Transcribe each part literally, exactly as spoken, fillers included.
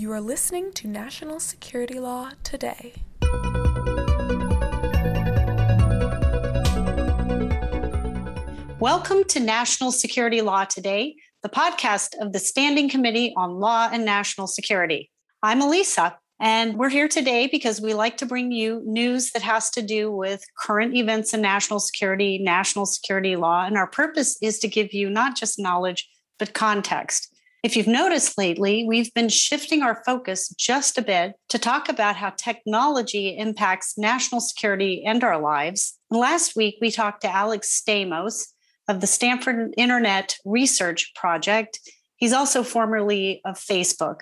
You are listening to National Security Law Today. Welcome to National Security Law Today, the podcast of the Standing Committee on Law and National Security. I'm Elisa, and we're here today because we like to bring you news that has to do with current events in national security, national security law, and our purpose is to give you not just knowledge, but context. If you've noticed lately, we've been shifting our focus just a bit to talk about how technology impacts national security and our lives. And last week, we talked to Alex Stamos of the Stanford Internet Research Project. He's also formerly of Facebook.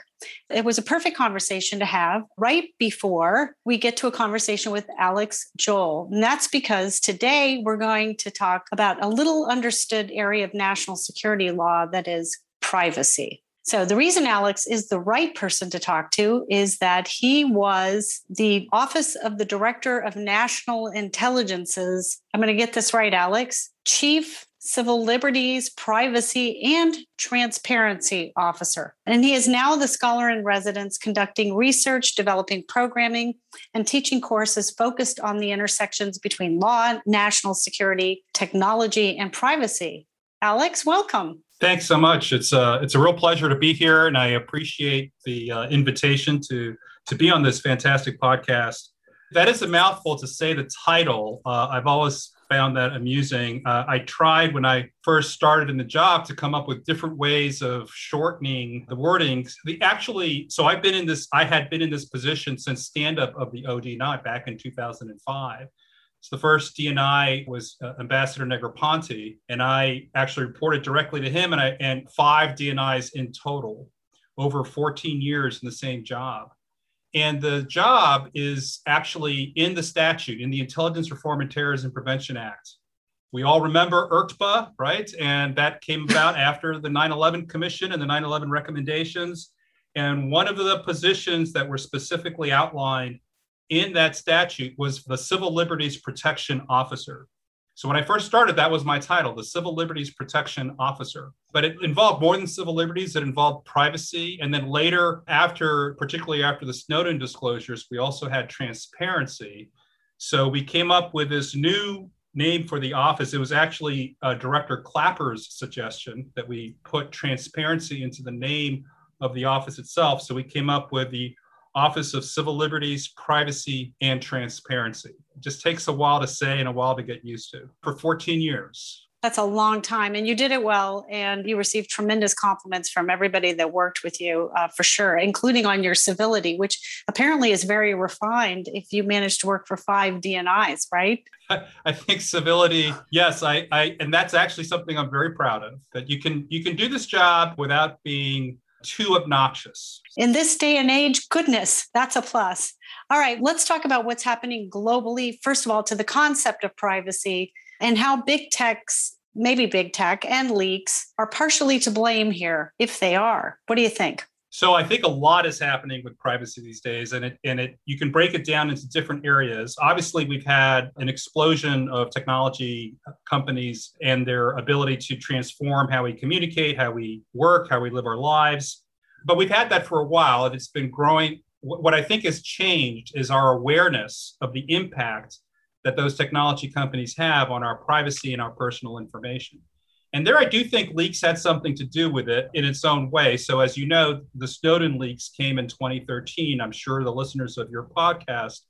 It was a perfect conversation to have right before we get to a conversation with Alex Joel. And that's because today we're going to talk about a little understood area of national security law that is privacy. So the reason Alex is the right person to talk to is that he was the Office of the Director of National Intelligence's, I'm going to get this right, Alex, Chief Civil Liberties, Privacy, and Transparency Officer. And he is now the scholar in residence conducting research, developing programming, and teaching courses focused on the intersections between law, national security, technology, and privacy. Alex, welcome. Thanks so much. It's a, it's a real pleasure to be here, and I appreciate the uh, invitation to, to be on this fantastic podcast. That is a mouthful to say the title. Uh, I've always found that amusing. Uh, I tried when I first started in the job to come up with different ways of shortening the wording. The actually, so I've been in this, I had been in this position since stand-up of the O D N I back in two thousand five. The first D N I was uh, Ambassador Negroponte, and I actually reported directly to him, and I and five D N Is in total, over fourteen years in the same job. And the job is actually in the statute, in the Intelligence Reform and Terrorism Prevention Act. We all remember I R C P A, right? And that came about after the nine eleven Commission and the nine eleven recommendations. And one of the positions that were specifically outlined in that statute was the Civil Liberties Protection Officer. So when I first started, that was my title, the Civil Liberties Protection Officer. But it involved more than civil liberties, it involved privacy. And then later, after, particularly after the Snowden disclosures, we also had transparency. So we came up with this new name for the office. It was actually uh, Director Clapper's suggestion that we put transparency into the name of the office itself. So we came up with the Office of Civil Liberties, Privacy, and Transparency. It just takes a while to say and a while to get used to. For fourteen years. That's a long time. And you did it well. And you received tremendous compliments from everybody that worked with you, uh, for sure, including on your civility, which apparently is very refined if you managed to work for five D N Is, right? I think civility, yes, I, I and that's actually something I'm very proud of, that you can you can do this job without being too obnoxious. In this day and age, goodness, that's a plus. All right, let's talk about what's happening globally. First of all, to the concept of privacy and how big techs, maybe big tech and leaks are partially to blame here, if they are. What do you think? So I think a lot is happening with privacy these days, and it and it you can break it down into different areas. Obviously, we've had an explosion of technology companies and their ability to transform how we communicate, how we work, how we live our lives. But we've had that for a while, and it's been growing. What I think has changed is our awareness of the impact that those technology companies have on our privacy and our personal information. And there, I do think leaks had something to do with it in its own way. So as you know, the Snowden leaks came in twenty thirteen. I'm sure the listeners of your podcast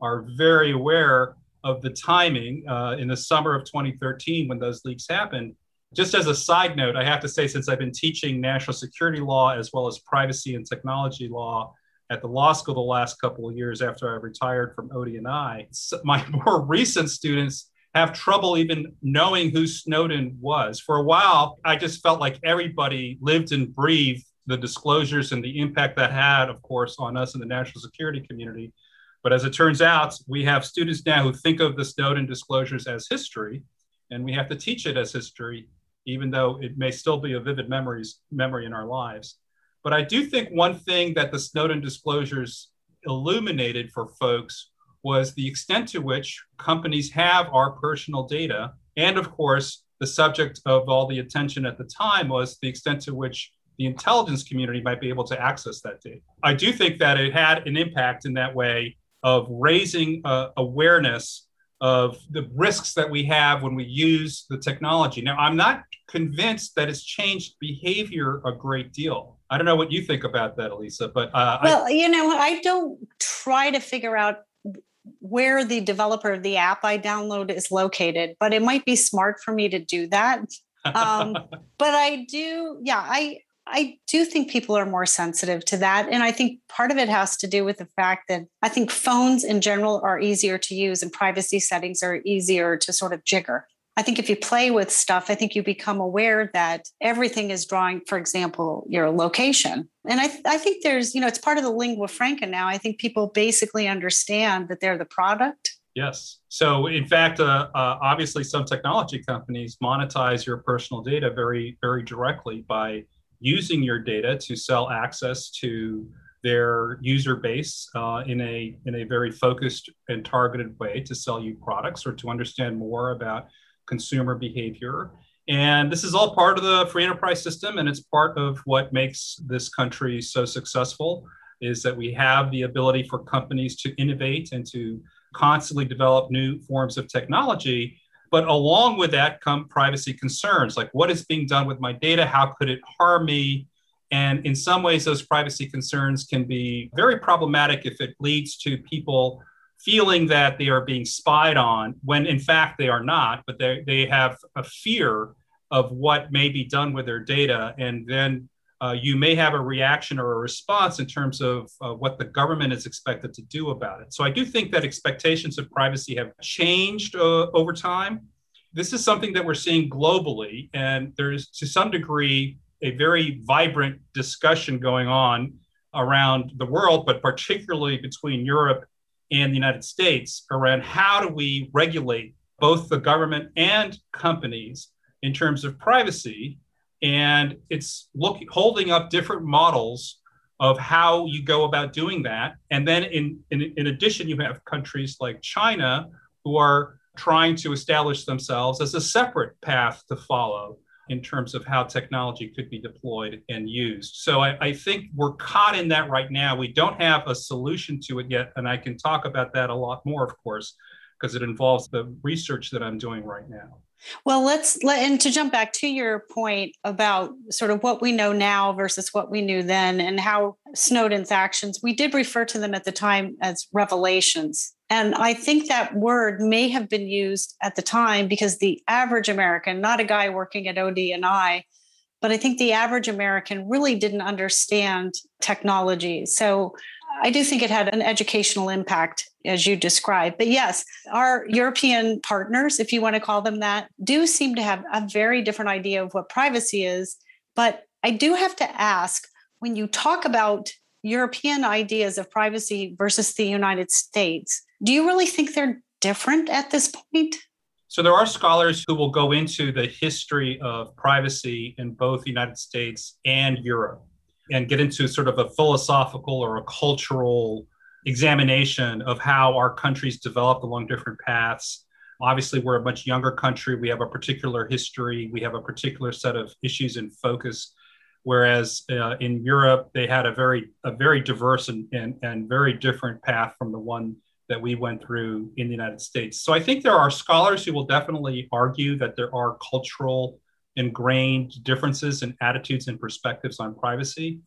are very aware of the timing uh, in the summer of twenty thirteen when those leaks happened. Just as a side note, I have to say, since I've been teaching national security law as well as privacy and technology law at the law school the last couple of years after I retired from O D N I, my more recent students have trouble even knowing who Snowden was. For a while, I just felt like everybody lived and breathed the disclosures and the impact that had, of course, on us in the national security community. But as it turns out, we have students now who think of the Snowden disclosures as history, and we have to teach it as history, even though it may still be a vivid memories, memory in our lives. But I do think one thing that the Snowden disclosures illuminated for folks was the extent to which companies have our personal data. And of course, the subject of all the attention at the time was the extent to which the intelligence community might be able to access that data. I do think that it had an impact in that way of raising uh, awareness of the risks that we have when we use the technology. Now, I'm not convinced that it's changed behavior a great deal. I don't know what you think about that, Elisa, but... Uh, well, I- you know, I don't try to figure out where the developer of the app I download is located, but it might be smart for me to do that. Um, but I do, yeah, I I do think people are more sensitive to that. And I think part of it has to do with the fact that I think phones in general are easier to use and privacy settings are easier to sort of jigger. I think if you play with stuff, I think you become aware that everything is drawing, for example, your location. And I, th- I think there's, you know, it's part of the lingua franca now. I think people basically understand that they're the product. Yes. So in fact, uh, uh, obviously some technology companies monetize your personal data very, very directly by using your data to sell access to their user base uh, in a in a very focused and targeted way to sell you products or to understand more about consumer behavior. And this is all part of the free enterprise system. And it's part of what makes this country so successful is that we have the ability for companies to innovate and to constantly develop new forms of technology. But along with that come privacy concerns, like what is being done with my data? How could it harm me? And in some ways, those privacy concerns can be very problematic if it leads to people feeling that they are being spied on when in fact they are not, but they, they have a fear of what may be done with their data. And then uh, you may have a reaction or a response in terms of uh, what the government is expected to do about it. So I do think that expectations of privacy have changed uh, over time. This is something that we're seeing globally. And there's to some degree, a very vibrant discussion going on around the world, but particularly between Europe and the United States around how do we regulate both the government and companies in terms of privacy. And it's looking, holding up different models of how you go about doing that. And then in, in, in addition, you have countries like China who are trying to establish themselves as a separate path to follow in terms of how technology could be deployed and used. So I, I think we're caught in that right now. We don't have a solution to it yet. And I can talk about that a lot more, of course, because it involves the research that I'm doing right now. Well, let's let, and to jump back to your point about sort of what we know now versus what we knew then and how Snowden's actions, we did refer to them at the time as revelations. And I think that word may have been used at the time because the average American, not a guy working at O D and I, but I think the average American really didn't understand technology. So I do think it had an educational impact, as you described. But yes, our European partners, if you want to call them that, do seem to have a very different idea of what privacy is. But I do have to ask, when you talk about European ideas of privacy versus the United States, do you really think they're different at this point? So there are scholars who will go into the history of privacy in both the United States and Europe and get into sort of a philosophical or a cultural examination of how our countries developed along different paths. Obviously, we're a much younger country. We have a particular history. We have a particular set of issues in focus. Whereas uh, in Europe, they had a very a very diverse and, and, and very different path from the one that we went through in the United States. So I think there are scholars who will definitely argue that there are cultural ingrained differences in attitudes and perspectives on privacy.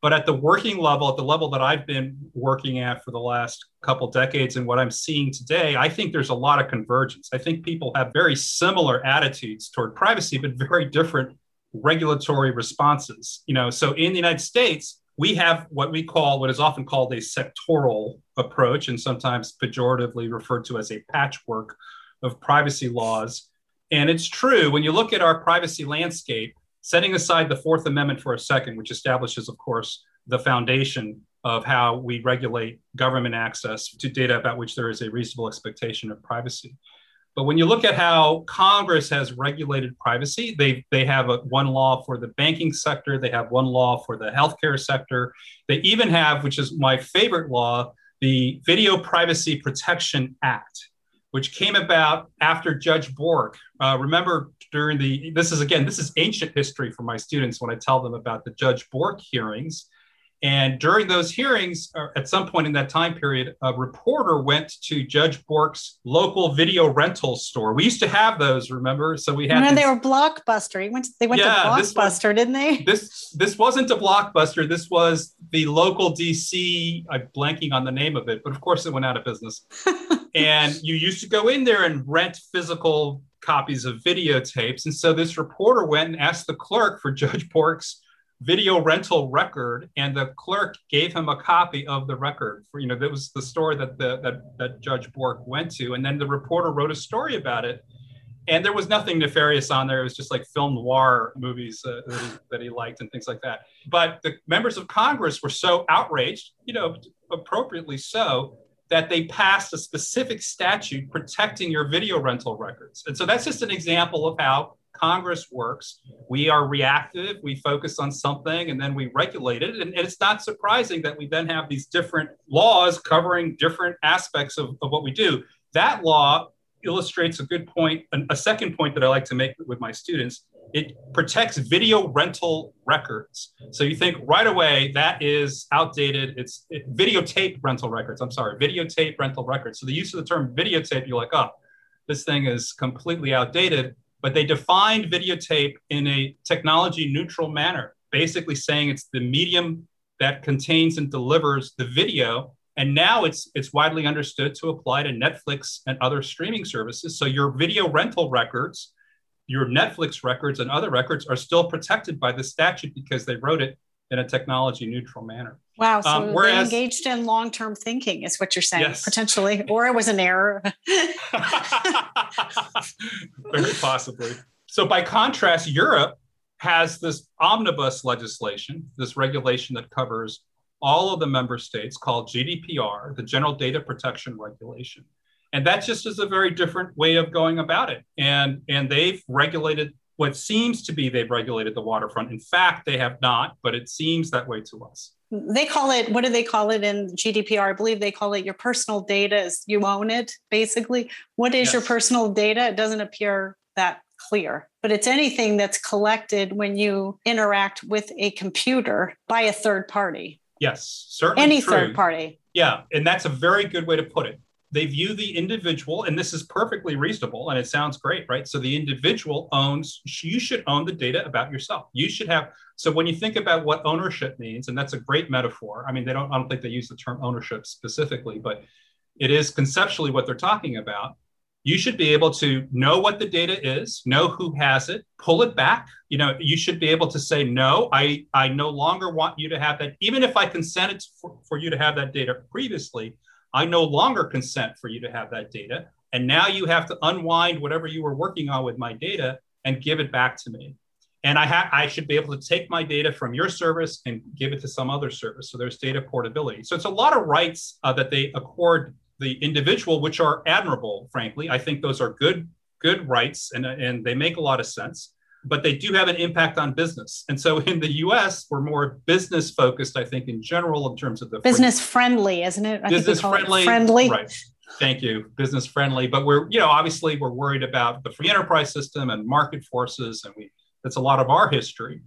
But at the working level, at the level that I've been working at for the last couple decades and what I'm seeing today, I think there's a lot of convergence. I think people have very similar attitudes toward privacy, but very different regulatory responses. You know, so in the United States, we have what we call, what is often called a sectoral approach and sometimes pejoratively referred to as a patchwork of privacy laws. And it's true, when you look at our privacy landscape, setting aside the Fourth Amendment for a second, which establishes, of course, the foundation of how we regulate government access to data about which there is a reasonable expectation of privacy. But when you look at how Congress has regulated privacy, they, they have a, one law for the banking sector, they have one law for the healthcare sector, they even have, which is my favorite law, the Video Privacy Protection Act, which came about after Judge Bork. Uh, remember, during the, this is again, this is ancient history for my students when I tell them about the Judge Bork hearings. And during those hearings, at some point in that time period, a reporter went to Judge Bork's local video rental store. We used to have those, remember? So we had. No, they were Blockbuster. He went to, they went yeah, to Blockbuster, was, didn't they? This this wasn't a Blockbuster. This was the local D C. I'm blanking on the name of it, but of course it went out of business. And you used to go in there and rent physical copies of videotapes. And so this reporter went and asked the clerk for Judge Bork's video rental record, and the clerk gave him a copy of the record. For, you know, that was the store that the that, that Judge Bork went to, and then the reporter wrote a story about it. And there was nothing nefarious on there. It was just like film noir movies uh, that, he, that he liked and things like that. But the members of Congress were so outraged, you know, appropriately so, that they passed a specific statute protecting your video rental records. And so that's just an example of how Congress works. We are reactive, we focus on something, and then we regulate it. And, and it's not surprising that we then have these different laws covering different aspects of, of what we do. That law illustrates a good point, an, a second point that I like to make with my students. It protects video rental records. So you think right away, that is outdated. It's it, videotape rental records. I'm sorry, videotape rental records. So the use of the term videotape, you're like, oh, this thing is completely outdated. But they defined videotape in a technology neutral manner, basically saying it's the medium that contains and delivers the video. And now it's it's widely understood to apply to Netflix and other streaming services. So your video rental records, your Netflix records and other records are still protected by the statute because they wrote it in a technology neutral manner. Wow, so um, whereas, they engaged in long-term thinking is what you're saying, yes. Potentially, or it was an error. Very possibly. So by contrast, Europe has this omnibus legislation, this regulation that covers all of the member states called G D P R, the General Data Protection Regulation. And that just is a very different way of going about it. And, and they've regulated what seems to be they've regulated the waterfront. In fact, they have not, but it seems that way to us. They call it, what do they call it in G D P R? I believe they call it your personal data is you own it, basically. What is yes. your personal data? It doesn't appear that clear, but it's anything that's collected when you interact with a computer by a third party. Yes, certainly Any true. third party. Yeah, and that's a very good way to put it. They view the individual, and this is perfectly reasonable, and it sounds great, right? So the individual owns, you should own the data about yourself. You should have, so when you think about what ownership means, and that's a great metaphor. I mean, they don't, I don't think they use the term ownership specifically, but it is conceptually what they're talking about. You should be able to know what the data is, know who has it, pull it back. You know, you should be able to say, no, I, I no longer want you to have that. Even if I consented for, for you to have that data previously, I no longer consent for you to have that data. And now you have to unwind whatever you were working on with my data and give it back to me. And I, ha- I should be able to take my data from your service and give it to some other service. So there's data portability. So it's a lot of rights uh, that they accord the individual, which are admirable, frankly. I think those are good, good rights and, and they make a lot of sense, but they do have an impact on business. And so in the U S, we're more business focused, I think, in general, in terms of the business friendly, isn't it? I business think friendly, it friendly, right? Thank you. Business friendly. But we're, you know, obviously we're worried about the free enterprise system and market forces. And we, that's a lot of our history.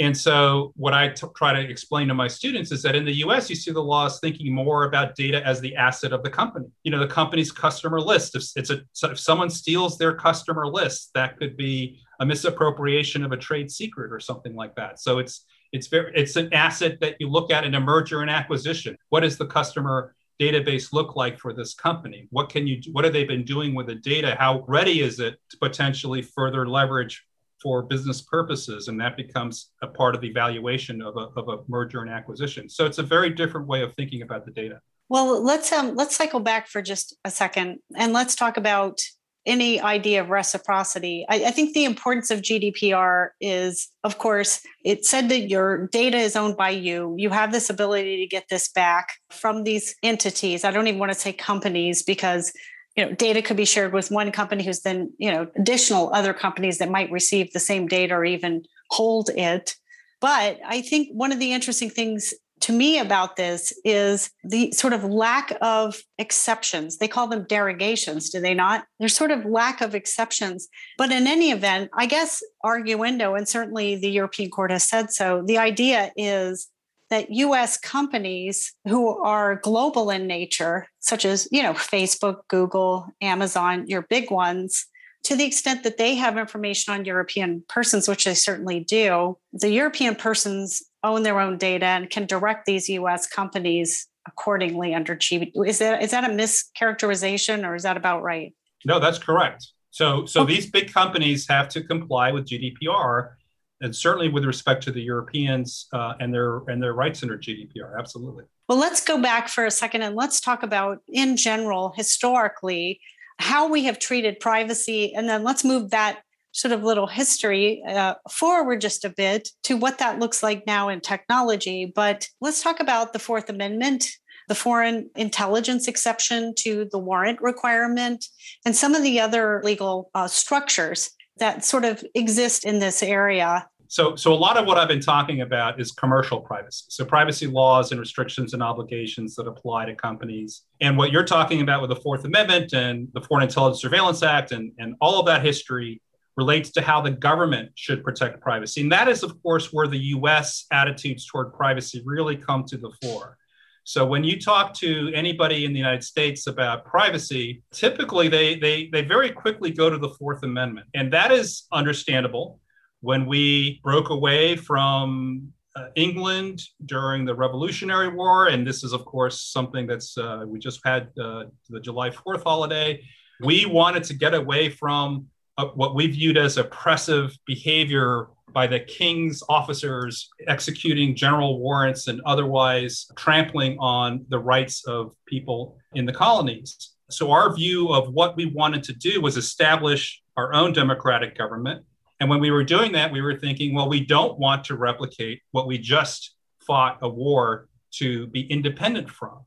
And so what I t- try to explain to my students is that in the U S, you see the laws thinking more about data as the asset of the company. You know, the company's customer list, if, it's a, so if someone steals their customer list, that could be a misappropriation of a trade secret or something like that. So it's it's very, it's an asset that you look at in a merger and acquisition. What does the customer database look like for this company? What can you, what have they been doing with the data? How ready is it to potentially further leverage for business purposes? And that becomes a part of the valuation of a, of a merger and acquisition. So it's a very different way of thinking about the data. Well, let's um, let's cycle back for just a second and let's talk about any idea of reciprocity. I, I think the importance of G D P R is, of course, it said that your data is owned by you. You have this ability to get this back from these entities. I don't even want to say companies because, you know, data could be shared with one company who's then, you know, additional other companies that might receive the same data or even hold it. But I think one of the interesting things to me about this is the sort of lack of exceptions. They call them derogations, do they not? There's sort of lack of exceptions. But in any event, I guess arguendo, and certainly the European Court has said so, the idea is that U S companies who are global in nature, such as, you know, Facebook, Google, Amazon, your big ones, to the extent that they have information on European persons, which they certainly do, the European persons own their own data and can direct these U S companies accordingly under G D P R. Is that, is that a mischaracterization, or is that about right? No, that's correct. So, so okay. These big companies have to comply with G D P R, and certainly with respect to the Europeans uh, and their and their rights under G D P R, absolutely. Well, let's go back for a second and let's talk about, in general, historically, how we have treated privacy, and then let's move that sort of little history uh, forward just a bit to what that looks like now in technology. But let's talk about the Fourth Amendment, the foreign intelligence exception to the warrant requirement, and some of the other legal uh, structures that sort of exist in this area. So, so a lot of what I've been talking about is commercial privacy. So privacy laws and restrictions and obligations that apply to companies. And what you're talking about with the Fourth Amendment and the Foreign Intelligence Surveillance Act and, and all of that history relates to how the government should protect privacy. And that is, of course, where the U S attitudes toward privacy really come to the fore. So when you talk to anybody in the United States about privacy, typically they, they, they very quickly go to the Fourth Amendment. And that is understandable. When we broke away from uh, England during the Revolutionary War, and this is, of course, something that's, uh, we just had uh, the July fourth holiday, we wanted to get away from uh, what we viewed as oppressive behavior by the king's officers executing general warrants and otherwise trampling on the rights of people in the colonies. So our view of what we wanted to do was establish our own democratic government. And when we were doing that, we were thinking, well, we don't want to replicate what we just fought a war to be independent from.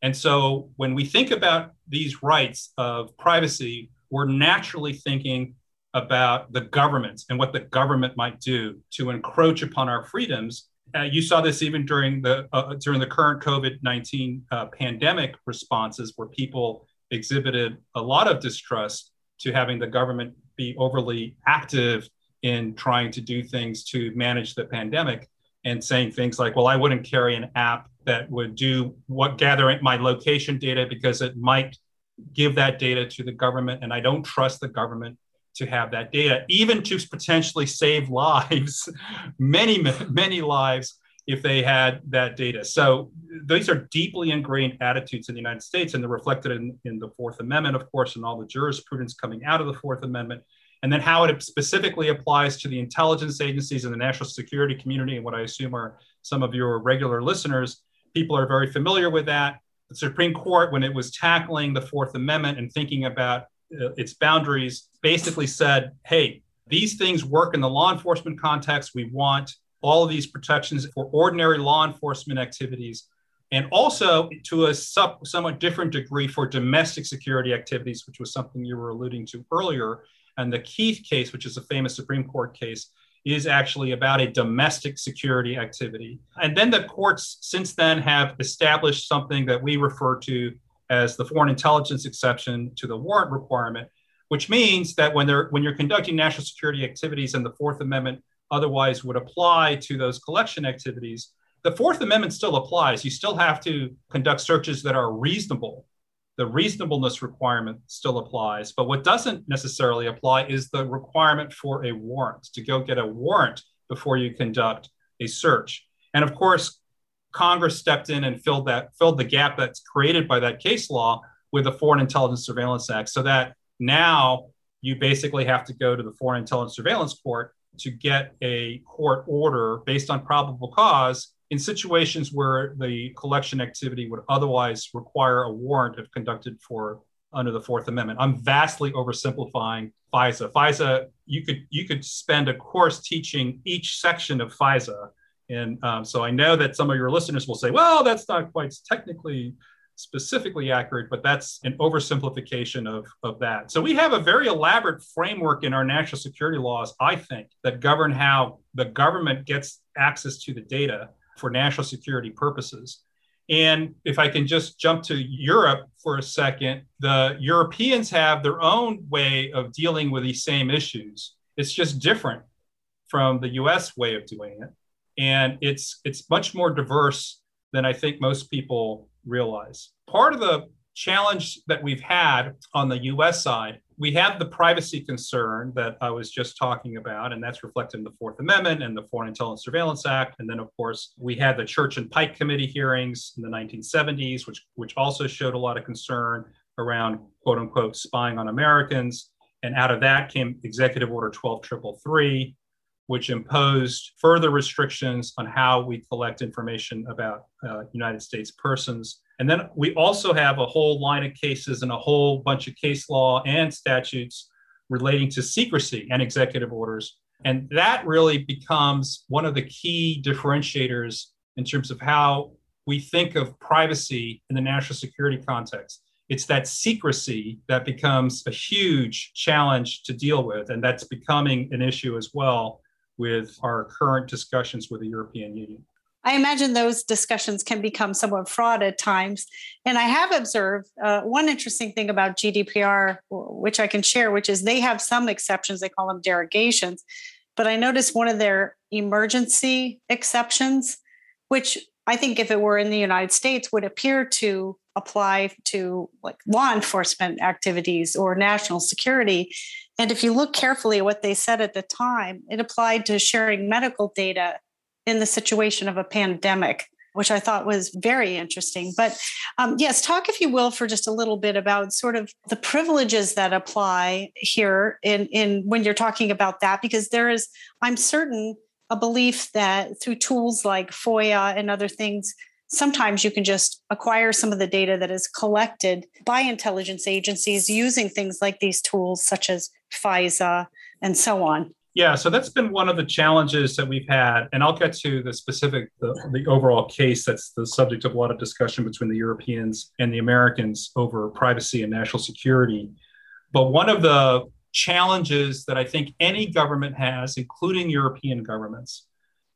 And so when we think about these rights of privacy, we're naturally thinking about the government and what the government might do to encroach upon our freedoms. Uh, you saw this even during the uh, during the current COVID nineteen uh, pandemic responses, where people exhibited a lot of distrust to having the government be overly active in trying to do things to manage the pandemic and saying things like, well, I wouldn't carry an app that would do what gathering my location data because it might give that data to the government. And I don't trust the government to have that data, even to potentially save lives, many, many lives, if they had that data. So these are deeply ingrained attitudes in the United States, and they're reflected in, in the Fourth Amendment, of course, and all the jurisprudence coming out of the Fourth Amendment, and then how it specifically applies to the intelligence agencies and the national security community, and what I assume are some of your regular listeners. People are very familiar with that. The Supreme Court, when it was tackling the Fourth Amendment and thinking about its boundaries, basically said, hey, these things work in the law enforcement context. We want all of these protections for ordinary law enforcement activities, and also to a sub- somewhat different degree for domestic security activities, which was something you were alluding to earlier. And the Keith case, which is a famous Supreme Court case, is actually about a domestic security activity. And then the courts since then have established something that we refer to as the foreign intelligence exception to the warrant requirement, which means that when they're when you're conducting national security activities and the Fourth Amendment otherwise would apply to those collection activities, the Fourth Amendment still applies. You still have to conduct searches that are reasonable. The reasonableness requirement still applies. But what doesn't necessarily apply is the requirement for a warrant, to go get a warrant before you conduct a search. And of course, Congress stepped in and filled that filled the gap that's created by that case law with the Foreign Intelligence Surveillance Act, so that now you basically have to go to the Foreign Intelligence Surveillance Court to get a court order based on probable cause in situations where the collection activity would otherwise require a warrant if conducted for under the Fourth Amendment. I'm vastly oversimplifying FISA. FISA, you could you could spend a course teaching each section of FISA. And um, so I know that some of your listeners will say, well, that's not quite technically specifically accurate, but that's an oversimplification of, of that. So we have a very elaborate framework in our national security laws, I think, that govern how the government gets access to the data. for national security purposes. And if I can just jump to Europe for a second, the Europeans have their own way of dealing with these same issues. It's just different from the U S way of doing it. And it's, it's much more diverse than I think most people realize. Part of the challenge that we've had on the U S side, we have the privacy concern that I was just talking about, and that's reflected in the Fourth Amendment and the Foreign Intelligence Surveillance Act. And then, of course, we had the Church and Pike Committee hearings in the nineteen seventies, which, which also showed a lot of concern around, quote unquote, spying on Americans. And out of that came Executive Order twelve triple three, which imposed further restrictions on how we collect information about uh, United States persons. And then we also have a whole line of cases and a whole bunch of case law and statutes relating to secrecy and executive orders. And that really becomes one of the key differentiators in terms of how we think of privacy in the national security context. It's that secrecy that becomes a huge challenge to deal with. And that's becoming an issue as well with our current discussions with the European Union. I imagine those discussions can become somewhat fraught at times. And I have observed uh, one interesting thing about G D P R, which I can share, which is they have some exceptions. They call them derogations. But I noticed one of their emergency exceptions, which I think if it were in the United States would appear to apply to like law enforcement activities or national security. And if you look carefully at what they said at the time, it applied to sharing medical data in the situation of a pandemic, which I thought was very interesting. But um, yes, talk, if you will, for just a little bit about sort of the privileges that apply here in, in when you're talking about that, because there is, I'm certain, a belief that through tools like FOIA and other things, sometimes you can just acquire some of the data that is collected by intelligence agencies using things like these tools, such as FISA and so on. Yeah, so that's been one of the challenges that we've had. And I'll get to the specific, the, the overall case that's the subject of a lot of discussion between the Europeans and the Americans over privacy and national security. But one of the challenges that I think any government has, including European governments,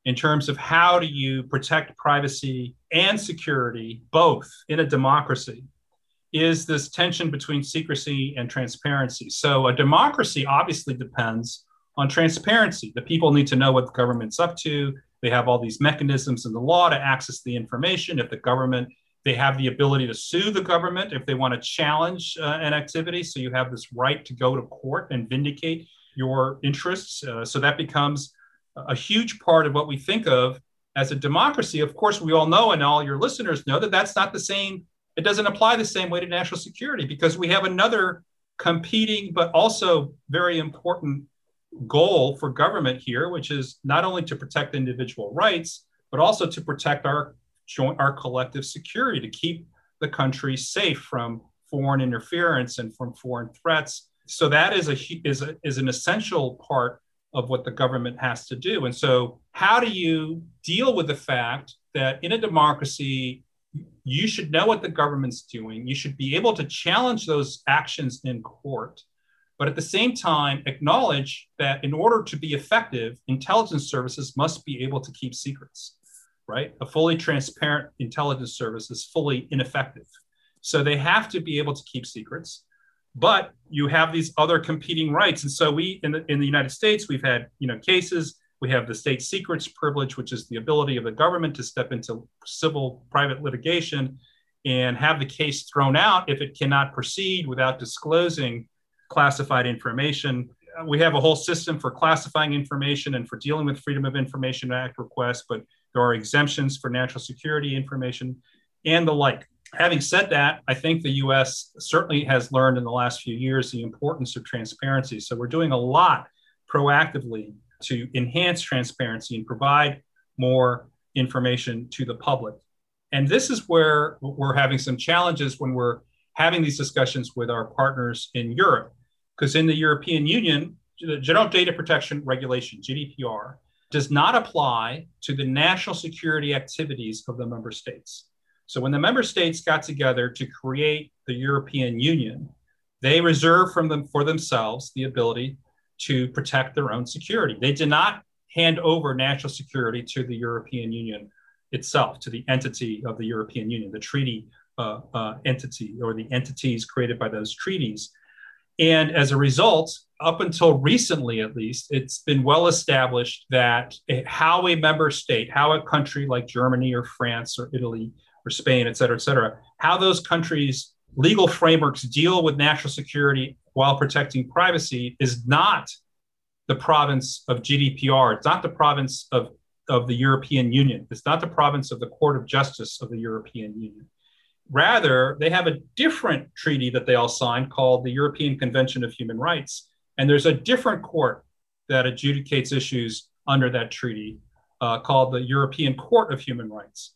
in terms of how do you protect privacy and security, both in a democracy, is this tension between secrecy and transparency. So a democracy obviously depends on transparency. The people need to know what the government's up to. They have all these mechanisms in the law to access the information. If the government, they have the ability to sue the government if they want to challenge uh, an activity. So you have this right to go to court and vindicate your interests. Uh, so that becomes a huge part of what we think of as a democracy. Of course, we all know, and all your listeners know, that that's not the same. It doesn't apply the same way to national security, because we have another competing, but also very important goal for government here, which is not only to protect individual rights, but also to protect our joint, our collective security, to keep the country safe from foreign interference and from foreign threats. So that is a is a, is an essential part of what the government has to do. And so how do you deal with the fact that in a democracy, you should know what the government's doing, you should be able to challenge those actions in court, but at the same time, acknowledge that in order to be effective, intelligence services must be able to keep secrets, right? A fully transparent intelligence service is fully ineffective. So they have to be able to keep secrets, but you have these other competing rights. And so we, in the, in the United States, we've had, you know, cases, we have the state secrets privilege, which is the ability of the government to step into civil private litigation and have the case thrown out if it cannot proceed without disclosing classified information. We have a whole system for classifying information and for dealing with Freedom of Information Act requests, but there are exemptions for national security information and the like. Having said that, I think the U S certainly has learned in the last few years the importance of transparency. So we're doing a lot proactively to enhance transparency and provide more information to the public. And this is where we're having some challenges when we're having these discussions with our partners in Europe. Because in the European Union, the General Data Protection Regulation, G D P R, does not apply to the national security activities of the member states. So when the member states got together to create the European Union, they reserved from them for themselves the ability to protect their own security. They did not hand over national security to the European Union itself, to the entity of the European Union, the treaty uh, uh, entity, or the entities created by those treaties. And as a result, up until recently, at least, it's been well established that it, how a member state, how a country like Germany or France or Italy or Spain, et cetera, et cetera, how those countries' legal frameworks deal with national security while protecting privacy is not the province of G D P R. It's not the province of, of the European Union. It's not the province of the Court of Justice of the European Union. Rather, they have a different treaty that they all signed called the European Convention of Human Rights. And there's a different court that adjudicates issues under that treaty uh, called the European Court of Human Rights.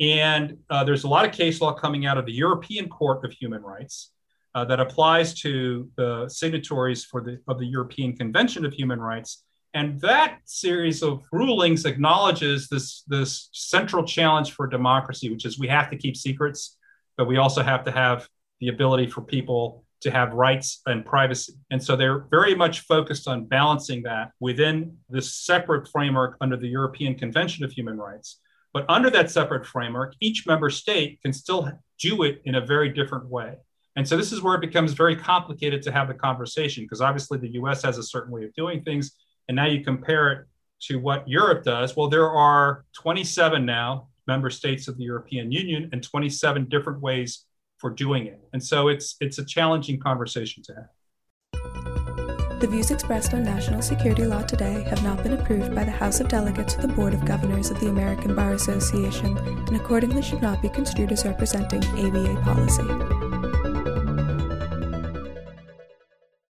And uh, there's a lot of case law coming out of the European Court of Human Rights uh, that applies to the signatories for the, of the European Convention of Human Rights. And that series of rulings acknowledges this, this central challenge for democracy, which is we have to keep secrets, but we also have to have the ability for people to have rights and privacy. And so they're very much focused on balancing that within this separate framework under the European Convention of Human Rights. But under that separate framework, each member state can still do it in a very different way. And so this is where it becomes very complicated to have the conversation, because obviously the U S has a certain way of doing things. And now you compare it to what Europe does. Well, there are twenty-seven now member states of the European Union and twenty-seven different ways for doing it. And so it's it's a challenging conversation to have. The views expressed on national security law today have not been approved by the House of Delegates or the Board of Governors of the American Bar Association, and accordingly should not be construed as representing A B A policy.